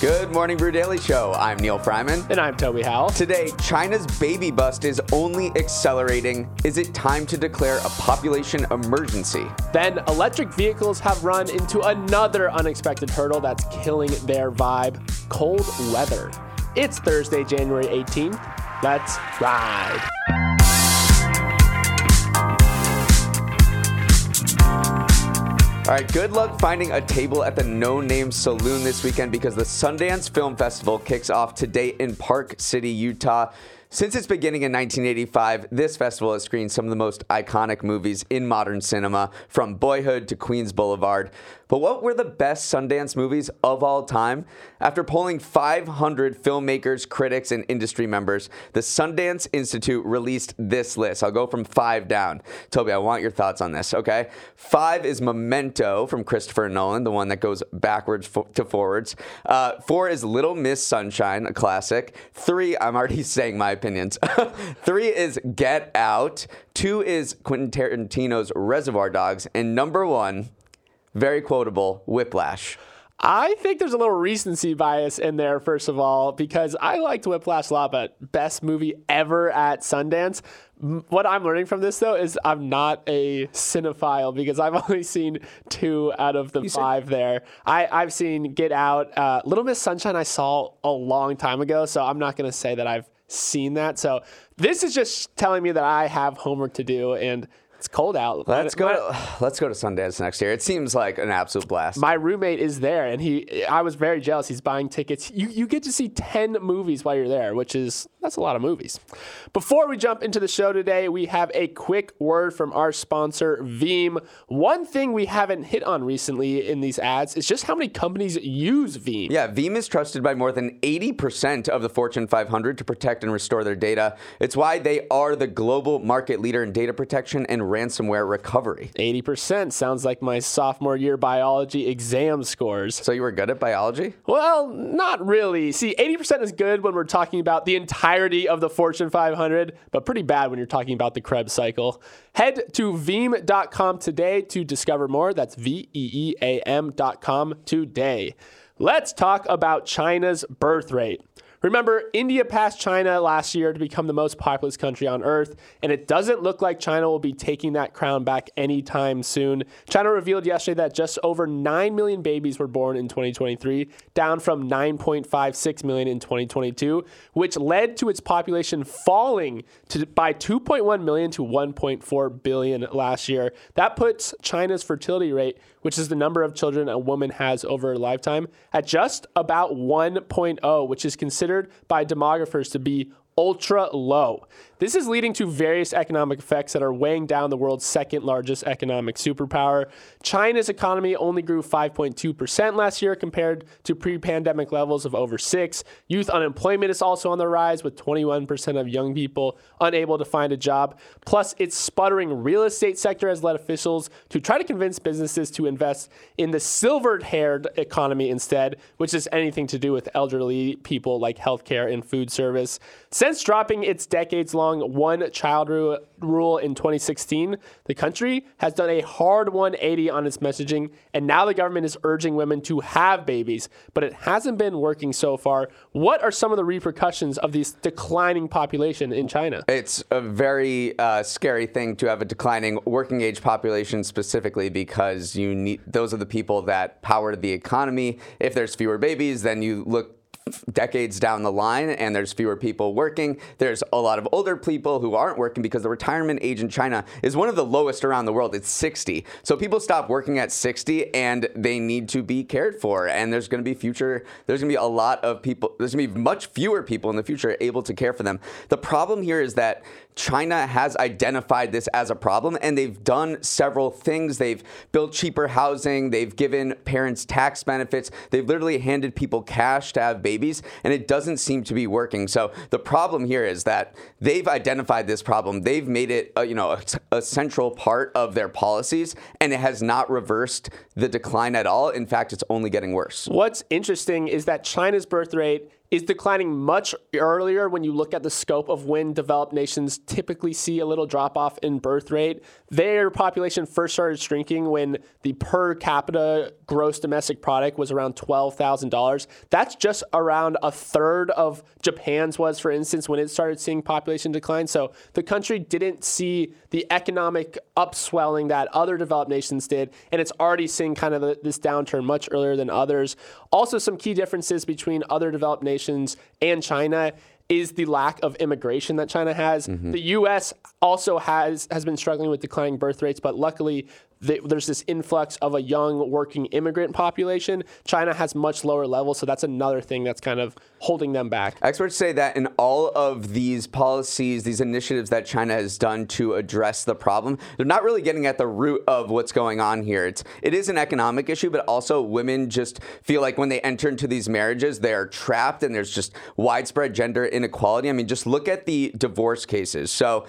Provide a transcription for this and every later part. Good Morning Brew Daily Show. I'm Neil Fryman. And I'm Toby Howell. Today, China's baby bust is only accelerating. Is it time to declare a population emergency? Then, electric vehicles have run into another unexpected hurdle that's killing their vibe: cold weather. It's Thursday, January 18th. Let's ride. All right, good luck finding a table at the No Name Saloon this weekend because the Sundance Film Festival kicks off today in Park City, Utah. Since its beginning in 1985, this festival has screened some of the most iconic movies in modern cinema, from Boyhood to Queens Boulevard. But what were the best Sundance movies of all time? After polling 500 filmmakers, critics, and industry members, the Sundance Institute released this list. I'll go from 5 down. Toby, I want your thoughts on this, okay? 5 is Memento from Christopher Nolan, the one that goes backwards to forwards. 4 is Little Miss Sunshine, a classic. 3, I'm already saying my opinions. 3 is Get Out. 2 is Quentin Tarantino's Reservoir Dogs. And number 1... very quotable, Whiplash. I think there's a little recency bias in there, first of all, because I liked Whiplash a lot, but best movie ever at Sundance. What I'm learning from this, though, is I'm not a cinephile because I've only seen 2 out of the 5 there. I've seen Get Out. Little Miss Sunshine I saw a long time ago, so I'm not going to say that I've seen that. So this is just telling me that I have homework to do, and it's cold out. Let's go to Sundance next year. It seems like an absolute blast. My roommate is there, and I was very jealous. He's buying tickets. You get to see 10 movies while you're there, that's a lot of movies. Before we jump into the show today, we have a quick word from our sponsor, Veeam. One thing we haven't hit on recently in these ads is just how many companies use Veeam. Yeah, Veeam is trusted by more than 80% of the Fortune 500 to protect and restore their data. It's why they are the global market leader in data protection and ransomware recovery. 80% sounds like my sophomore year biology exam scores. So you were good at biology? Well, not really. See, 80% is good when we're talking about the entirety of the Fortune 500, but pretty bad when you're talking about the Krebs cycle. Head to Veeam.com today to discover more. That's Veeam.com today. Let's talk about China's birth rate. Remember, India passed China last year to become the most populous country on Earth, and it doesn't look like China will be taking that crown back anytime soon. China revealed yesterday that just over 9 million babies were born in 2023, down from 9.56 million in 2022, which led to its population falling by 2.1 million to 1.4 billion last year. That puts China's fertility rate, which is the number of children a woman has over her lifetime, at just about 1.0, which is considered by demographers to be ultra low. This is leading to various economic effects that are weighing down the world's second largest economic superpower. China's economy only grew 5.2% last year compared to pre-pandemic levels of over 6%. Youth unemployment is also on the rise, with 21% of young people unable to find a job. Plus, its sputtering real estate sector has led officials to try to convince businesses to invest in the silver-haired economy instead, which is anything to do with elderly people like healthcare and food service. Since dropping its decades-long one-child rule in 2016, the country has done a hard 180 on its messaging, and now the government is urging women to have babies, but it hasn't been working so far. What are some of the repercussions of this declining population in China? It's a very scary thing to have a declining working-age population, specifically because those are the people that power the economy. If there's fewer babies, then you look decades down the line, and there's fewer people working. There's a lot of older people who aren't working because the retirement age in China is one of the lowest around the world. It's 60. So people stop working at 60, and they need to be cared for. And there's going to be a lot of people, there's going to be much fewer people in the future able to care for them. The problem here is that China has identified this as a problem, and they've done several things. They've built cheaper housing. They've given parents tax benefits. They've literally handed people cash to have babies, and it doesn't seem to be working. So the problem here is that they've identified this problem. They've made it a central part of their policies, and it has not reversed the decline at all. In fact, it's only getting worse. What's interesting is that China's birth rate is declining much earlier when you look at the scope of when developed nations typically see a little drop-off in birth rate. Their population first started shrinking when the per capita gross domestic product was around $12,000. That's just around a third of Japan's was, for instance, when it started seeing population decline. So the country didn't see the economic upswelling that other developed nations did, and it's already seeing kind of this downturn much earlier than others. Also, some key differences between other developed nations and China is the lack of immigration that China has. Mm-hmm. The U.S. also has been struggling with declining birth rates, but luckily there's this influx of a young working immigrant population. China has much lower levels, so that's another thing that's kind of holding them back. Experts say that in all of these policies, these initiatives that China has done to address the problem, they're not really getting at the root of what's going on here. It is an economic issue, but also women just feel like when they enter into these marriages, they are trapped, and there's just widespread gender inequality. I mean, just look at the divorce cases. So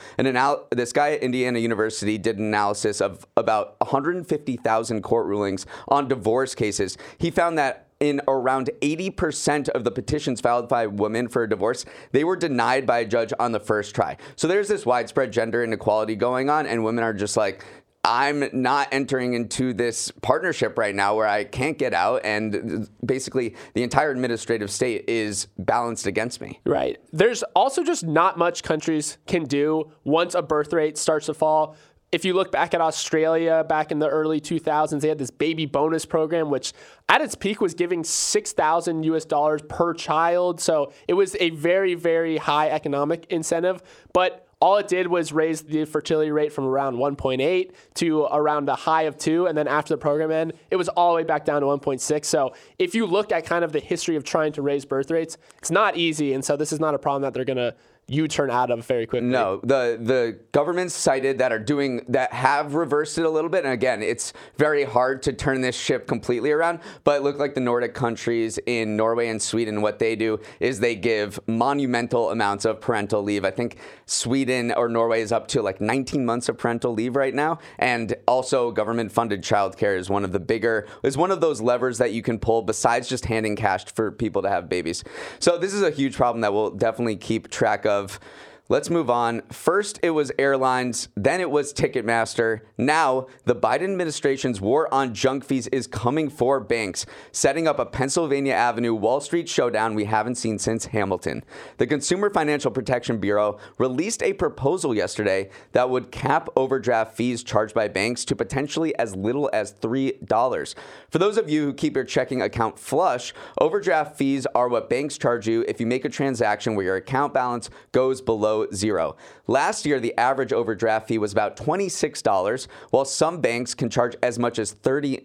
this guy at Indiana University did an analysis of about 150,000 court rulings on divorce cases. He found that in around 80% of the petitions filed by women for a divorce, they were denied by a judge on the first try. So there's this widespread gender inequality going on, and women are just like, I'm not entering into this partnership right now where I can't get out, and basically the entire administrative state is balanced against me. Right. There's also just not much countries can do once a birth rate starts to fall. If you look back at Australia back in the early 2000s, they had this baby bonus program, which at its peak was giving $6,000 per child. So it was a very, very high economic incentive. But all it did was raise the fertility rate from around 1.8 to around a high of 2. And then after the program ended, it was all the way back down to 1.6. So if you look at kind of the history of trying to raise birth rates, it's not easy. And so this is not a problem that they're going to U-turn out of very quickly. No, the governments cited that have reversed it a little bit. And again, it's very hard to turn this ship completely around. But look, like the Nordic countries in Norway and Sweden, what they do is they give monumental amounts of parental leave. I think Sweden or Norway is up to like 19 months of parental leave right now. And also government-funded childcare is one of those levers that you can pull besides just handing cash for people to have babies. So this is a huge problem that we'll definitely keep track of. Let's move on. First, it was airlines. Then it was Ticketmaster. Now, the Biden administration's war on junk fees is coming for banks, setting up a Pennsylvania Avenue Wall Street showdown we haven't seen since Hamilton. The Consumer Financial Protection Bureau released a proposal yesterday that would cap overdraft fees charged by banks to potentially as little as $3. For those of you who keep your checking account flush, overdraft fees are what banks charge you if you make a transaction where your account balance goes below zero. Last year, the average overdraft fee was about $26, while some banks can charge as much as $39.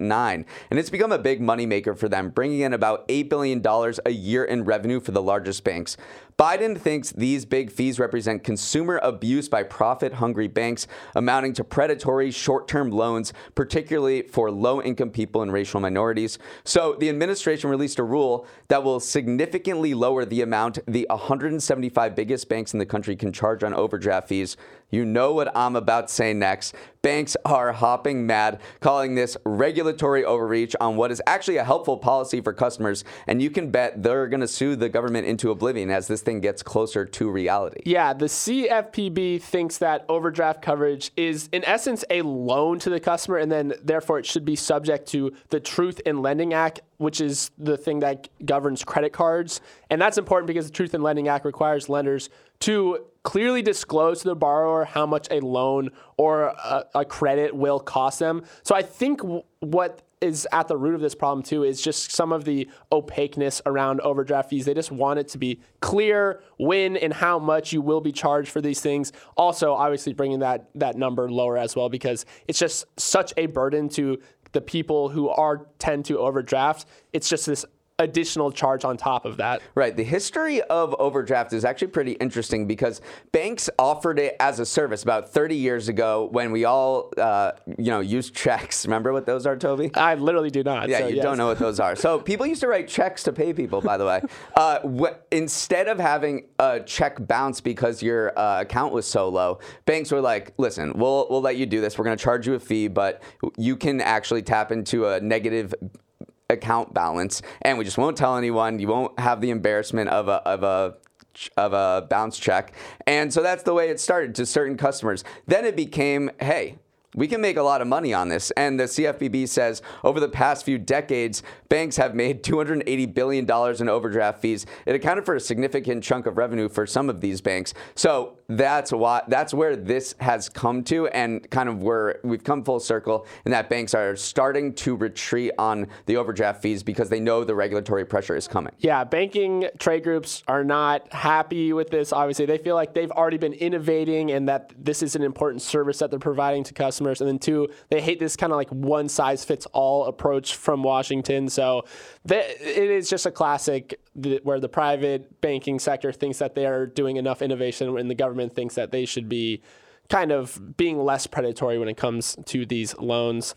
And it's become a big moneymaker for them, bringing in about $8 billion a year in revenue for the largest banks. Biden thinks these big fees represent consumer abuse by profit-hungry banks, amounting to predatory short-term loans, particularly for low-income people and racial minorities. So the administration released a rule that will significantly lower the amount the 175 biggest banks in the country can charge on overdraft fees. You know what I'm about to say next. Banks are hopping mad, calling this regulatory overreach on what is actually a helpful policy for customers. And you can bet they're going to sue the government into oblivion as this thing gets closer to reality. Yeah, the CFPB thinks that overdraft coverage is, in essence, a loan to the customer, and then therefore it should be subject to the Truth in Lending Act, which is the thing that governs credit cards. And that's important because the Truth in Lending Act requires lenders to clearly disclose to the borrower how much a loan or a credit will cost them. So I think what is at the root of this problem, too, is just some of the opaqueness around overdraft fees. They just want it to be clear when and how much you will be charged for these things. Also, obviously, bringing that number lower as well, because it's just such a burden to the people who tend to overdraft. It's just this additional charge on top of that. Right. The history of overdraft is actually pretty interesting because banks offered it as a service about 30 years ago when we all, used checks. Remember what those are, Toby? I literally do not. Yeah, so, you don't know what those are. So people used to write checks to pay people, by the way, instead of having a check bounce because your account was so low. Banks were like, listen, we'll let you do this. We're going to charge you a fee, but you can actually tap into a negative account balance, and we just won't tell anyone. You won't have the embarrassment of a bounce check. And so that's the way it started to certain customers. Then it became, hey, we can make a lot of money on this. And the CFPB says over the past few decades, banks have made $280 billion in overdraft fees. It accounted for a significant chunk of revenue for some of these banks. So that's where this has come to, and kind of where we've come full circle, and that banks are starting to retreat on the overdraft fees because they know the regulatory pressure is coming. Yeah, banking trade groups are not happy with this. Obviously, they feel like they've already been innovating and that this is an important service that they're providing to customers. And then two, they hate this kind of like one-size-fits-all approach from Washington. So it is just a classic where the private banking sector thinks that they are doing enough innovation and the government thinks that they should be kind of being less predatory when it comes to these loans.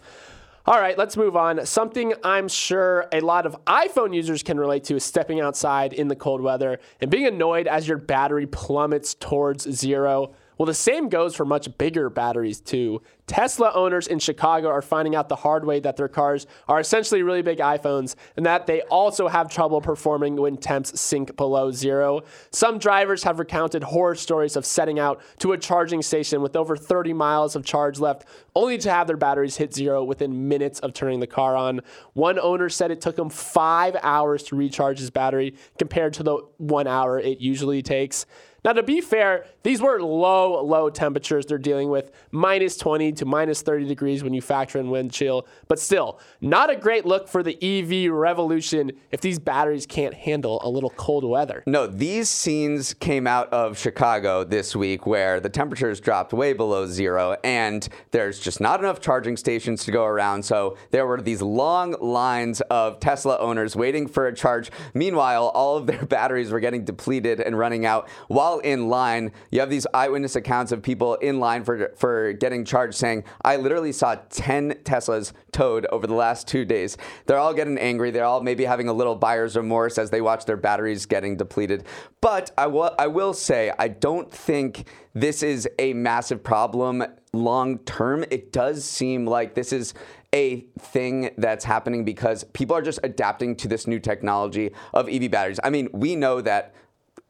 All right, let's move on. Something I'm sure a lot of iPhone users can relate to is stepping outside in the cold weather and being annoyed as your battery plummets towards zero. Well, the same goes for much bigger batteries, too. Tesla owners in Chicago are finding out the hard way that their cars are essentially really big iPhones and that they also have trouble performing when temps sink below zero. Some drivers have recounted horror stories of setting out to a charging station with over 30 miles of charge left, only to have their batteries hit zero within minutes of turning the car on. One owner said it took him 5 hours to recharge his battery compared to the 1 hour it usually takes. Now, to be fair, these were low temperatures they're dealing with, minus 20 to minus 30 degrees when you factor in wind chill. But still, not a great look for the EV revolution if these batteries can't handle a little cold weather. No, these scenes came out of Chicago this week where the temperatures dropped way below zero and there's just not enough charging stations to go around. So there were these long lines of Tesla owners waiting for a charge. Meanwhile, all of their batteries were getting depleted and running out while in line. You have these eyewitness accounts of people in line for getting charged saying, I literally saw 10 Teslas towed over the last 2 days. They're all getting angry. They're all maybe having a little buyer's remorse as they watch their batteries getting depleted. But I will say, I don't think this is a massive problem long term. It does seem like this is a thing that's happening because people are just adapting to this new technology of EV batteries. I mean, we know that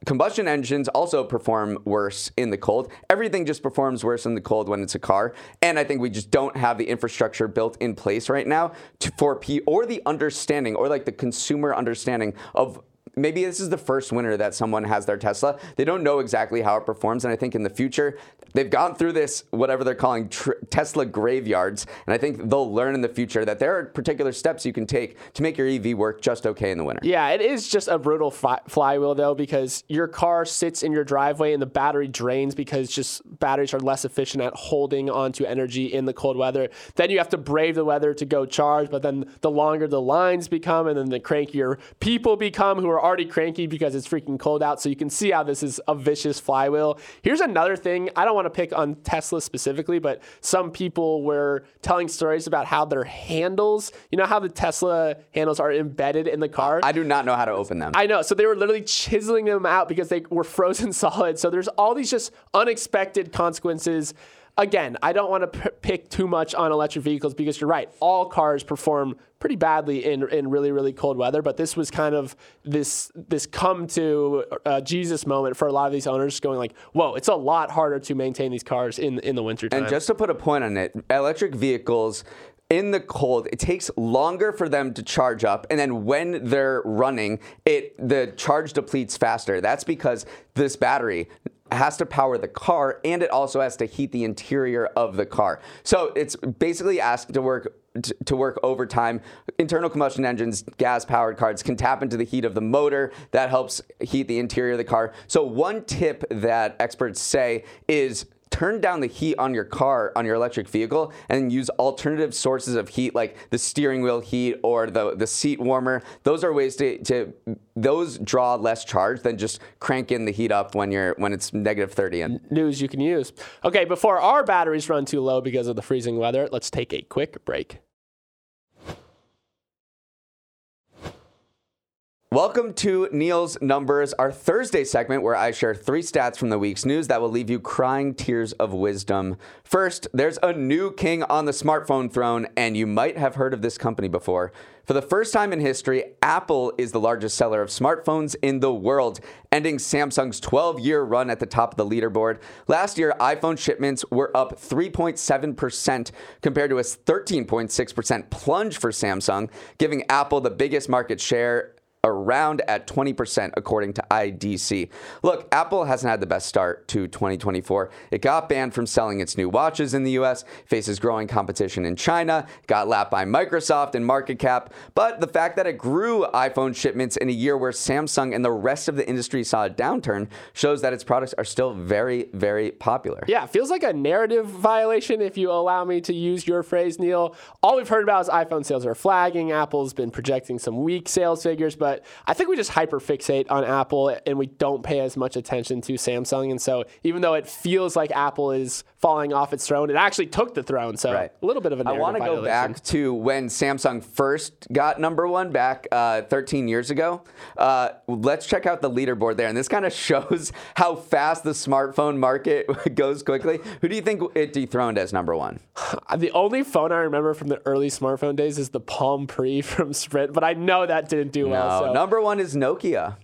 combustion engines also perform worse in the cold. Everything just performs worse in the cold when it's a car. And I think we just don't have the infrastructure built in place right now or the understanding or like the consumer understanding of maybe this is the first winter that someone has their Tesla. They don't know exactly how it performs. And I think in the future, they've gone through this, whatever they're calling Tesla graveyards. And I think they'll learn in the future that there are particular steps you can take to make your EV work just okay in the winter. Yeah, it is just a brutal flywheel, though, because your car sits in your driveway and the battery drains because just batteries are less efficient at holding onto energy in the cold weather. Then you have to brave the weather to go charge. But then the longer the lines become and then the crankier people become who are already cranky because it's freaking cold out. So you can see how this is a vicious flywheel. Here's another thing. I don't want to pick on Tesla specifically, but some people were telling stories about how their handles, you know how the Tesla handles are embedded in the car? I do not know how to open them. I know. So they were literally chiseling them out because they were frozen solid. So there's all these just unexpected consequences. Again, I don't want to pick too much on electric vehicles because you're right. All cars perform pretty badly in really, really cold weather. But this was kind of this come to Jesus moment for a lot of these owners going like, whoa, it's a lot harder to maintain these cars in the wintertime. And just to put a point on it, electric vehicles in the cold, it takes longer for them to charge up. And then when they're running, the charge depletes faster. That's because this battery has to power the car, and it also has to heat the interior of the car. So it's basically asked to work overtime. Internal combustion engines, gas-powered cars can tap into the heat of the motor. That helps heat the interior of the car. So one tip that experts say is turn down the heat on your car, on your electric vehicle, and use alternative sources of heat like the steering wheel heat or the seat warmer. Those are ways those draw less charge than just cranking the heat up when it's negative 30. News you can use. Okay, before our batteries run too low because of the freezing weather, let's take a quick break. Welcome to Neil's Numbers, our Thursday segment where I share three stats from the week's news that will leave you crying tears of wisdom. First, there's a new king on the smartphone throne, and you might have heard of this company before. For the first time in history, Apple is the largest seller of smartphones in the world, ending Samsung's 12-year run at the top of the leaderboard. Last year, iPhone shipments were up 3.7% compared to a 13.6% plunge for Samsung, giving Apple the biggest market share, around at 20% according to IDC. Look, Apple hasn't had the best start to 2024. It got banned from selling its new watches in the US, faces growing competition in China, got lapped by Microsoft in market cap, but the fact that it grew iPhone shipments in a year where Samsung and the rest of the industry saw a downturn shows that its products are still very, very popular. Yeah, it feels like a narrative violation, if you allow me to use your phrase, Neil. All we've heard about is iPhone sales are flagging. Apple's been projecting some weak sales figures, but I think we just hyperfixate on Apple and we don't pay as much attention to Samsung. And so even though it feels like Apple is falling off its throne, it actually took the throne. So a little bit of a narrative violation. I want to go back to when Samsung first got number one back 13 years ago. Let's check out the leaderboard there. And this kind of shows how fast the smartphone market goes quickly. Who do you think it dethroned as number one? The only phone I remember from the early smartphone days is the Palm Pre from Sprint, but I know that didn't do well. So. Number one is Nokia.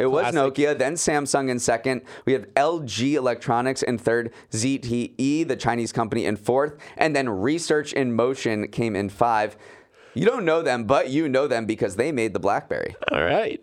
It was Nokia, then Samsung in second. We have LG Electronics in third, ZTE, the Chinese company, in fourth, and then Research in Motion came in five. You don't know them, but you know them because they made the BlackBerry. All right.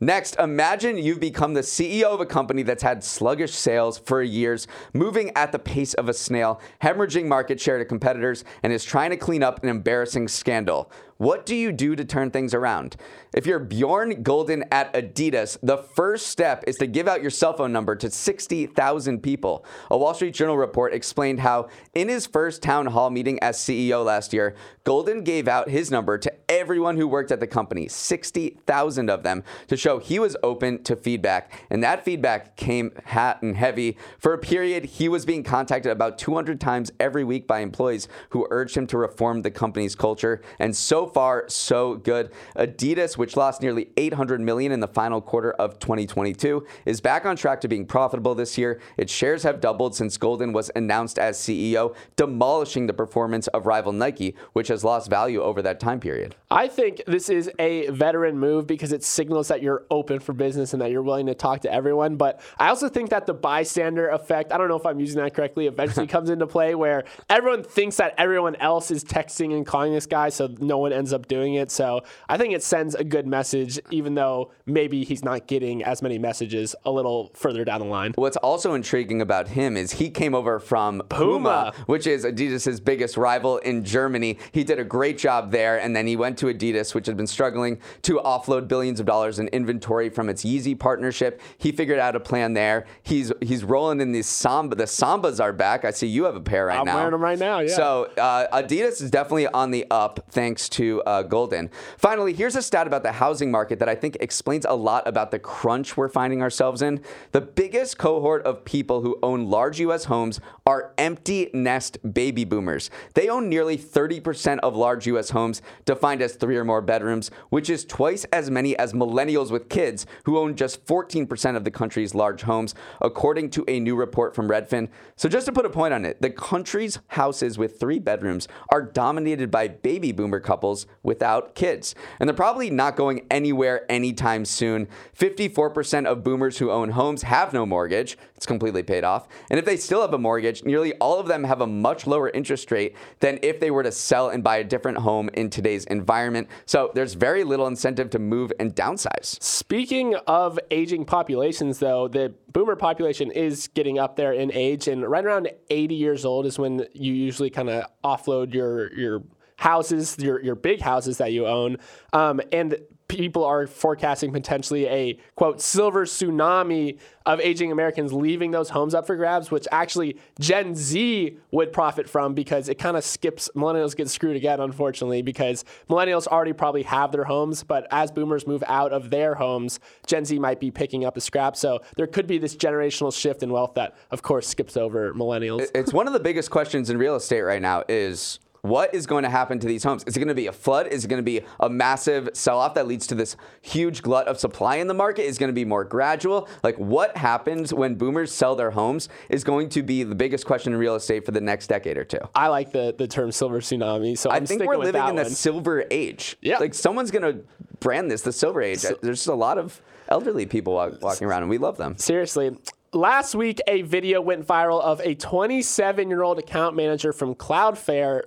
Next, imagine you've become the CEO of a company that's had sluggish sales for years, moving at the pace of a snail, hemorrhaging market share to competitors, and is trying to clean up an embarrassing scandal. What do you do to turn things around? If you're Bjorn Golden at Adidas, the first step is to give out your cell phone number to 60,000 people. A Wall Street Journal report explained how, in his first town hall meeting as CEO last year, Golden gave out his number to everyone who worked at the company, 60,000 of them, to show he was open to feedback. And that feedback came hot and heavy. For a period, he was being contacted about 200 times every week by employees who urged him to reform the company's culture. And so far, so good. Adidas, which lost nearly $800 million in the final quarter of 2022, is back on track to being profitable this year. Its shares have doubled since Golden was announced as CEO, demolishing the performance of rival Nike, which has lost value over that time period. I think this is a veteran move because it signals that you're open for business and that you're willing to talk to everyone. But I also think that the bystander effect, I don't know if I'm using that correctly, eventually comes into play where everyone thinks that everyone else is texting and calling this guy, so no one ends up doing it. So I think it sends a good message, even though maybe he's not getting as many messages a little further down the line. What's also intriguing about him is he came over from Puma, which is Adidas's biggest rival in Germany. He did a great job there, and then he went to Adidas, which had been struggling to offload billions of dollars in inventory from its Yeezy partnership. He figured out a plan there. He's rolling in these Samba. The Sambas are back. I see you have a pair right now. I'm wearing them right now, yeah. So Adidas is definitely on the up thanks to Golden. Finally, here's a stat about the housing market that I think explains a lot about the crunch we're finding ourselves in. The biggest cohort of people who own large U.S. homes are empty nest baby boomers. They own nearly 30% of large U.S. homes, defined as 3 or more bedrooms, which is twice as many as millennials with kids, who own just 14% of the country's large homes, according to a new report from Redfin. So just to put a point on it, the country's houses with 3 bedrooms are dominated by baby boomer couples without kids. And they're probably not going anywhere anytime soon. 54% of boomers who own homes have no mortgage. It's completely paid off. And if they still have a mortgage, nearly all of them have a much lower interest rate than if they were to sell and buy a different home in today's environment. So there's very little incentive to move and downsize. Speaking of aging populations, though, the boomer population is getting up there in age, and right around 80 years old is when you usually kind of offload your houses, your big houses that you own, and people are forecasting potentially a, quote, silver tsunami of aging Americans leaving those homes up for grabs, which actually Gen Z would profit from because it kind of skips, millennials get screwed again, unfortunately, because millennials already probably have their homes, but as boomers move out of their homes, Gen Z might be picking up a scrap. So there could be this generational shift in wealth that, of course, skips over millennials. It's one of the biggest questions in real estate right now is, what is going to happen to these homes? Is it going to be a flood? Is it going to be a massive sell-off that leads to this huge glut of supply in the market? Is it going to be more gradual? Like, what happens when boomers sell their homes is going to be the biggest question in real estate for the next decade or two. I like the term silver tsunami, so I think we're living in a silver age. Yeah. Like, someone's going to brand this the silver age. There's just a lot of elderly people walking around, and we love them. Seriously. Last week, a video went viral of a 27-year-old account manager from Cloudflare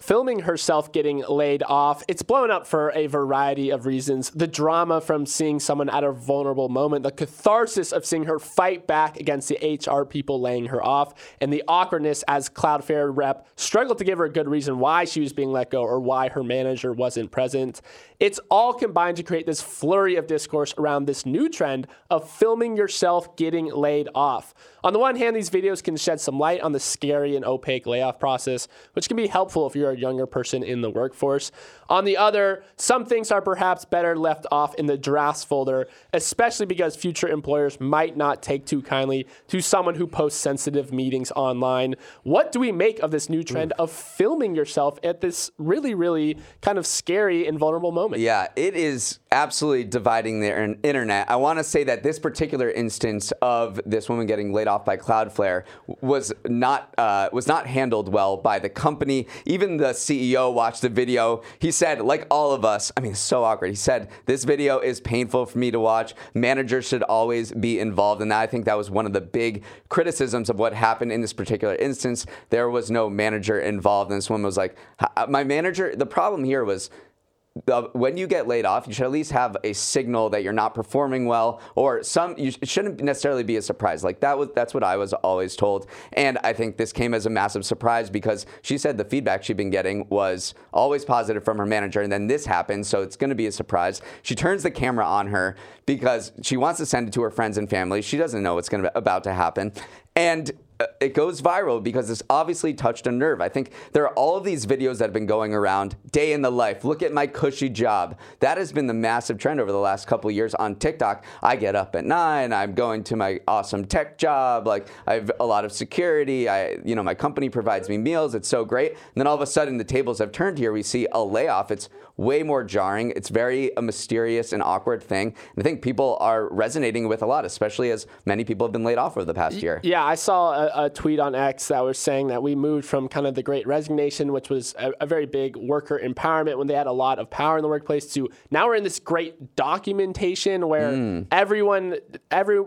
filming herself getting laid off. It's blown up for a variety of reasons. The drama from seeing someone at a vulnerable moment, the catharsis of seeing her fight back against the HR people laying her off, and the awkwardness as Cloudflare rep struggled to give her a good reason why she was being let go or why her manager wasn't present. It's all combined to create this flurry of discourse around this new trend of filming yourself getting laid off. On the one hand, these videos can shed some light on the scary and opaque layoff process, which can be helpful if you're a younger person in the workforce. On the other, some things are perhaps better left off in the drafts folder, especially because future employers might not take too kindly to someone who posts sensitive meetings online. What do we make of this new trend of filming yourself at this really, really kind of scary and vulnerable moment? Yeah, it is absolutely dividing the internet. I want to say that this particular instance of this woman getting laid off by Cloudflare was not handled well by the company. Even the CEO watched the video. He said, like all of us, I mean, it's so awkward. He said, "This video is painful for me to watch. Managers should always be involved." And I think that was one of the big criticisms of what happened in this particular instance. There was no manager involved. And this woman was like, my manager, the problem here was, when you get laid off, you should at least have a signal that you're not performing well, or it shouldn't necessarily be a surprise. Like that's what I was always told, and I think this came as a massive surprise because she said the feedback she'd been getting was always positive from her manager, and then this happened, so it's going to be a surprise. She turns the camera on her because she wants to send it to her friends and family. She doesn't know what's about to happen, and it goes viral because this obviously touched a nerve. I think there are all of these videos that have been going around, day in the life, look at my cushy job. That has been the massive trend over the last couple of years on TikTok. I get up at 9, I'm going to my awesome tech job, like I have a lot of security, my company provides me meals, it's so great. And then all of a sudden the tables have turned here, we see a layoff. It's way more jarring. It's very a mysterious and awkward thing. And I think people are resonating with a lot, especially as many people have been laid off over the past year. Yeah, I saw a tweet on X that was saying that we moved from kind of the Great Resignation, which was a very big worker empowerment when they had a lot of power in the workplace, to now we're in this great documentation where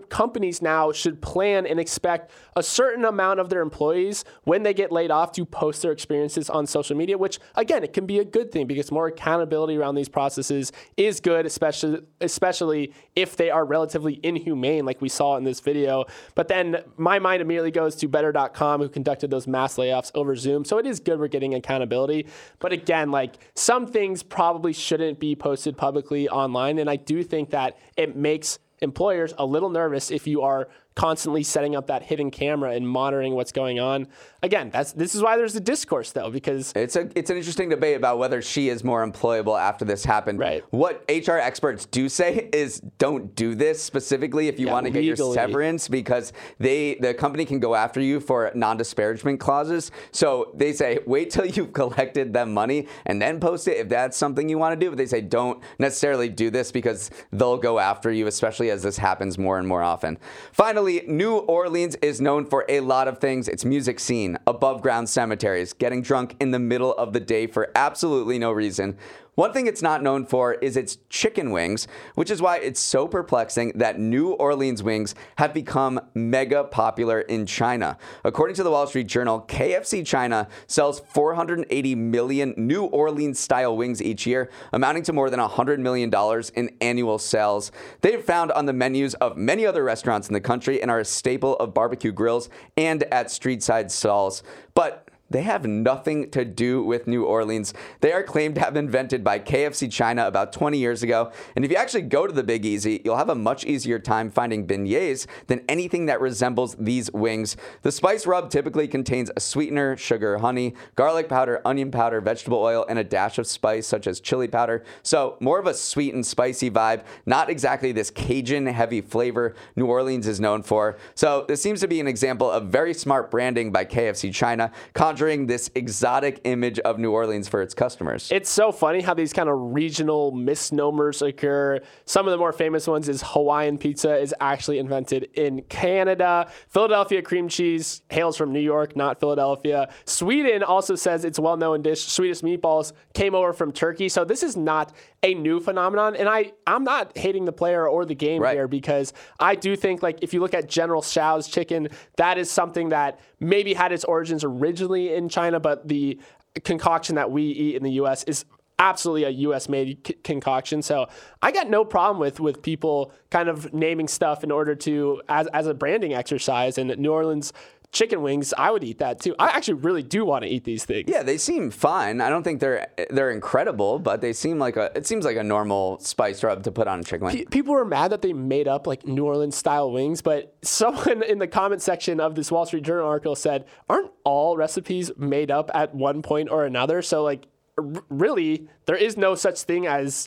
companies now should plan and expect a certain amount of their employees when they get laid off to post their experiences on social media, which again, it can be a good thing because more accountability around these processes is good, especially if they are relatively inhumane like we saw in this video. But then my mind immediately goes to Better.com, who conducted those mass layoffs over Zoom. So it is good we're getting accountability. But again, like some things probably shouldn't be posted publicly online. And I do think that it makes employers a little nervous if you are constantly setting up that hidden camera and monitoring what's going on. Again, this is why there's a discourse, though, because it's an interesting debate about whether she is more employable after this happened. Right. What HR experts do say is don't do this specifically if you want to get your severance, because the company can go after you for non-disparagement clauses. So they say wait till you've collected them money and then post it if that's something you want to do. But they say don't necessarily do this because they'll go after you, especially as this happens more and more often. Finally, New Orleans is known for a lot of things. Its music scene, above ground cemeteries, getting drunk in the middle of the day for absolutely no reason. One thing it's not known for is its chicken wings, which is why it's so perplexing that New Orleans wings have become mega popular in China. According to the Wall Street Journal, KFC China sells 480 million New Orleans-style wings each year, amounting to more than $100 million in annual sales. They've found on the menus of many other restaurants in the country and are a staple of barbecue grills and at street-side stalls. But They have nothing to do with New Orleans. They are claimed to have been invented by KFC China about 20 years ago. And if you actually go to the Big Easy, you'll have a much easier time finding beignets than anything that resembles these wings. The spice rub typically contains a sweetener, sugar, honey, garlic powder, onion powder, vegetable oil, and a dash of spice such as chili powder. So more of a sweet and spicy vibe, not exactly this Cajun heavy flavor New Orleans is known for. So this seems to be an example of very smart branding by KFC China, conjuring this exotic image of New Orleans for its customers. It's so funny how these kind of regional misnomers occur. Some of the more famous ones is Hawaiian pizza is actually invented in Canada. Philadelphia cream cheese hails from New York, not Philadelphia. Sweden also says it's well-known dish. Swedish meatballs came over from Turkey. So this is not a new phenomenon. And I'm not hating the player or the game here, because I do think, like, if you look at General Tso's chicken, that is something that maybe had its origins originally in China, but the concoction that we eat in the U.S. is absolutely a U.S.-made concoction. So I got no problem with people kind of naming stuff in order to, as a branding exercise. And New Orleans chicken wings, I would eat that too. I actually really do want to eat these things. Yeah, they seem fine. I don't think they're incredible, but they seem like it seems like a normal spice rub to put on a chicken wing. People were mad that they made up like New Orleans style wings, but someone in the comment section of this Wall Street Journal article said, aren't all recipes made up at one point or another? So like really, there is no such thing as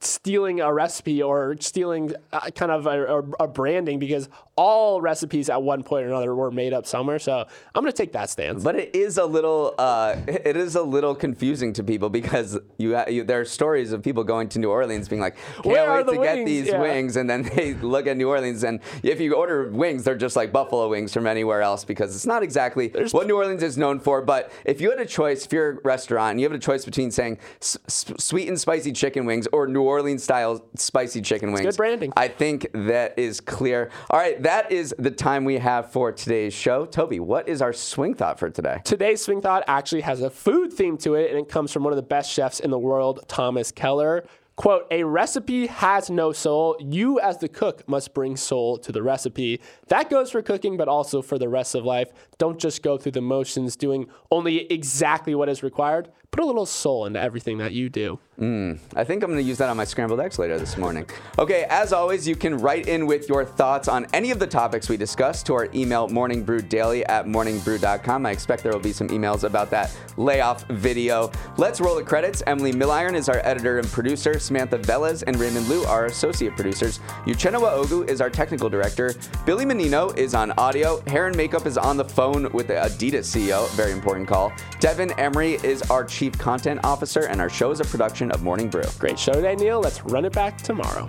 stealing a recipe or stealing kind of a branding, because all recipes at one point or another were made up somewhere. So I'm going to take that stance. But it is a little confusing to people, because there are stories of people going to New Orleans being like, can't wait to get these wings. And then they look at New Orleans, and if you order wings, they're just like buffalo wings from anywhere else, because it's not exactly what New Orleans is known for. But if you had a choice, if you're a restaurant and you have a choice between saying sweet and spicy chicken wings or New Orleans style spicy chicken wings, good branding. I think that is clear. All right, that is the time we have for today's show. Toby, what is our swing thought for today? Today's swing thought actually has a food theme to it, and it comes from one of the best chefs in the world, Thomas Keller. Quote, "A recipe has no soul. You as the cook must bring soul to the recipe." That goes for cooking, but also for the rest of life. Don't just go through the motions doing only exactly what is required. Put a little soul into everything that you do. I think I'm going to use that on my scrambled eggs later this morning. Okay, as always, you can write in with your thoughts on any of the topics we discussed to our email, morningbrew.com. I expect there will be some emails about that layoff video. Let's roll the credits. Emily Milliron is our editor and producer. Samantha Velez and Raymond Liu are associate producers. Uchenua Ogu is our technical director. Billy Menino is on audio. Hair and Makeup is on the phone with the Adidas CEO. Very important call. Devin Emery is our Chief Content Officer, and our show is a production of Morning Brew. Great show today, Neil. Let's run it back tomorrow.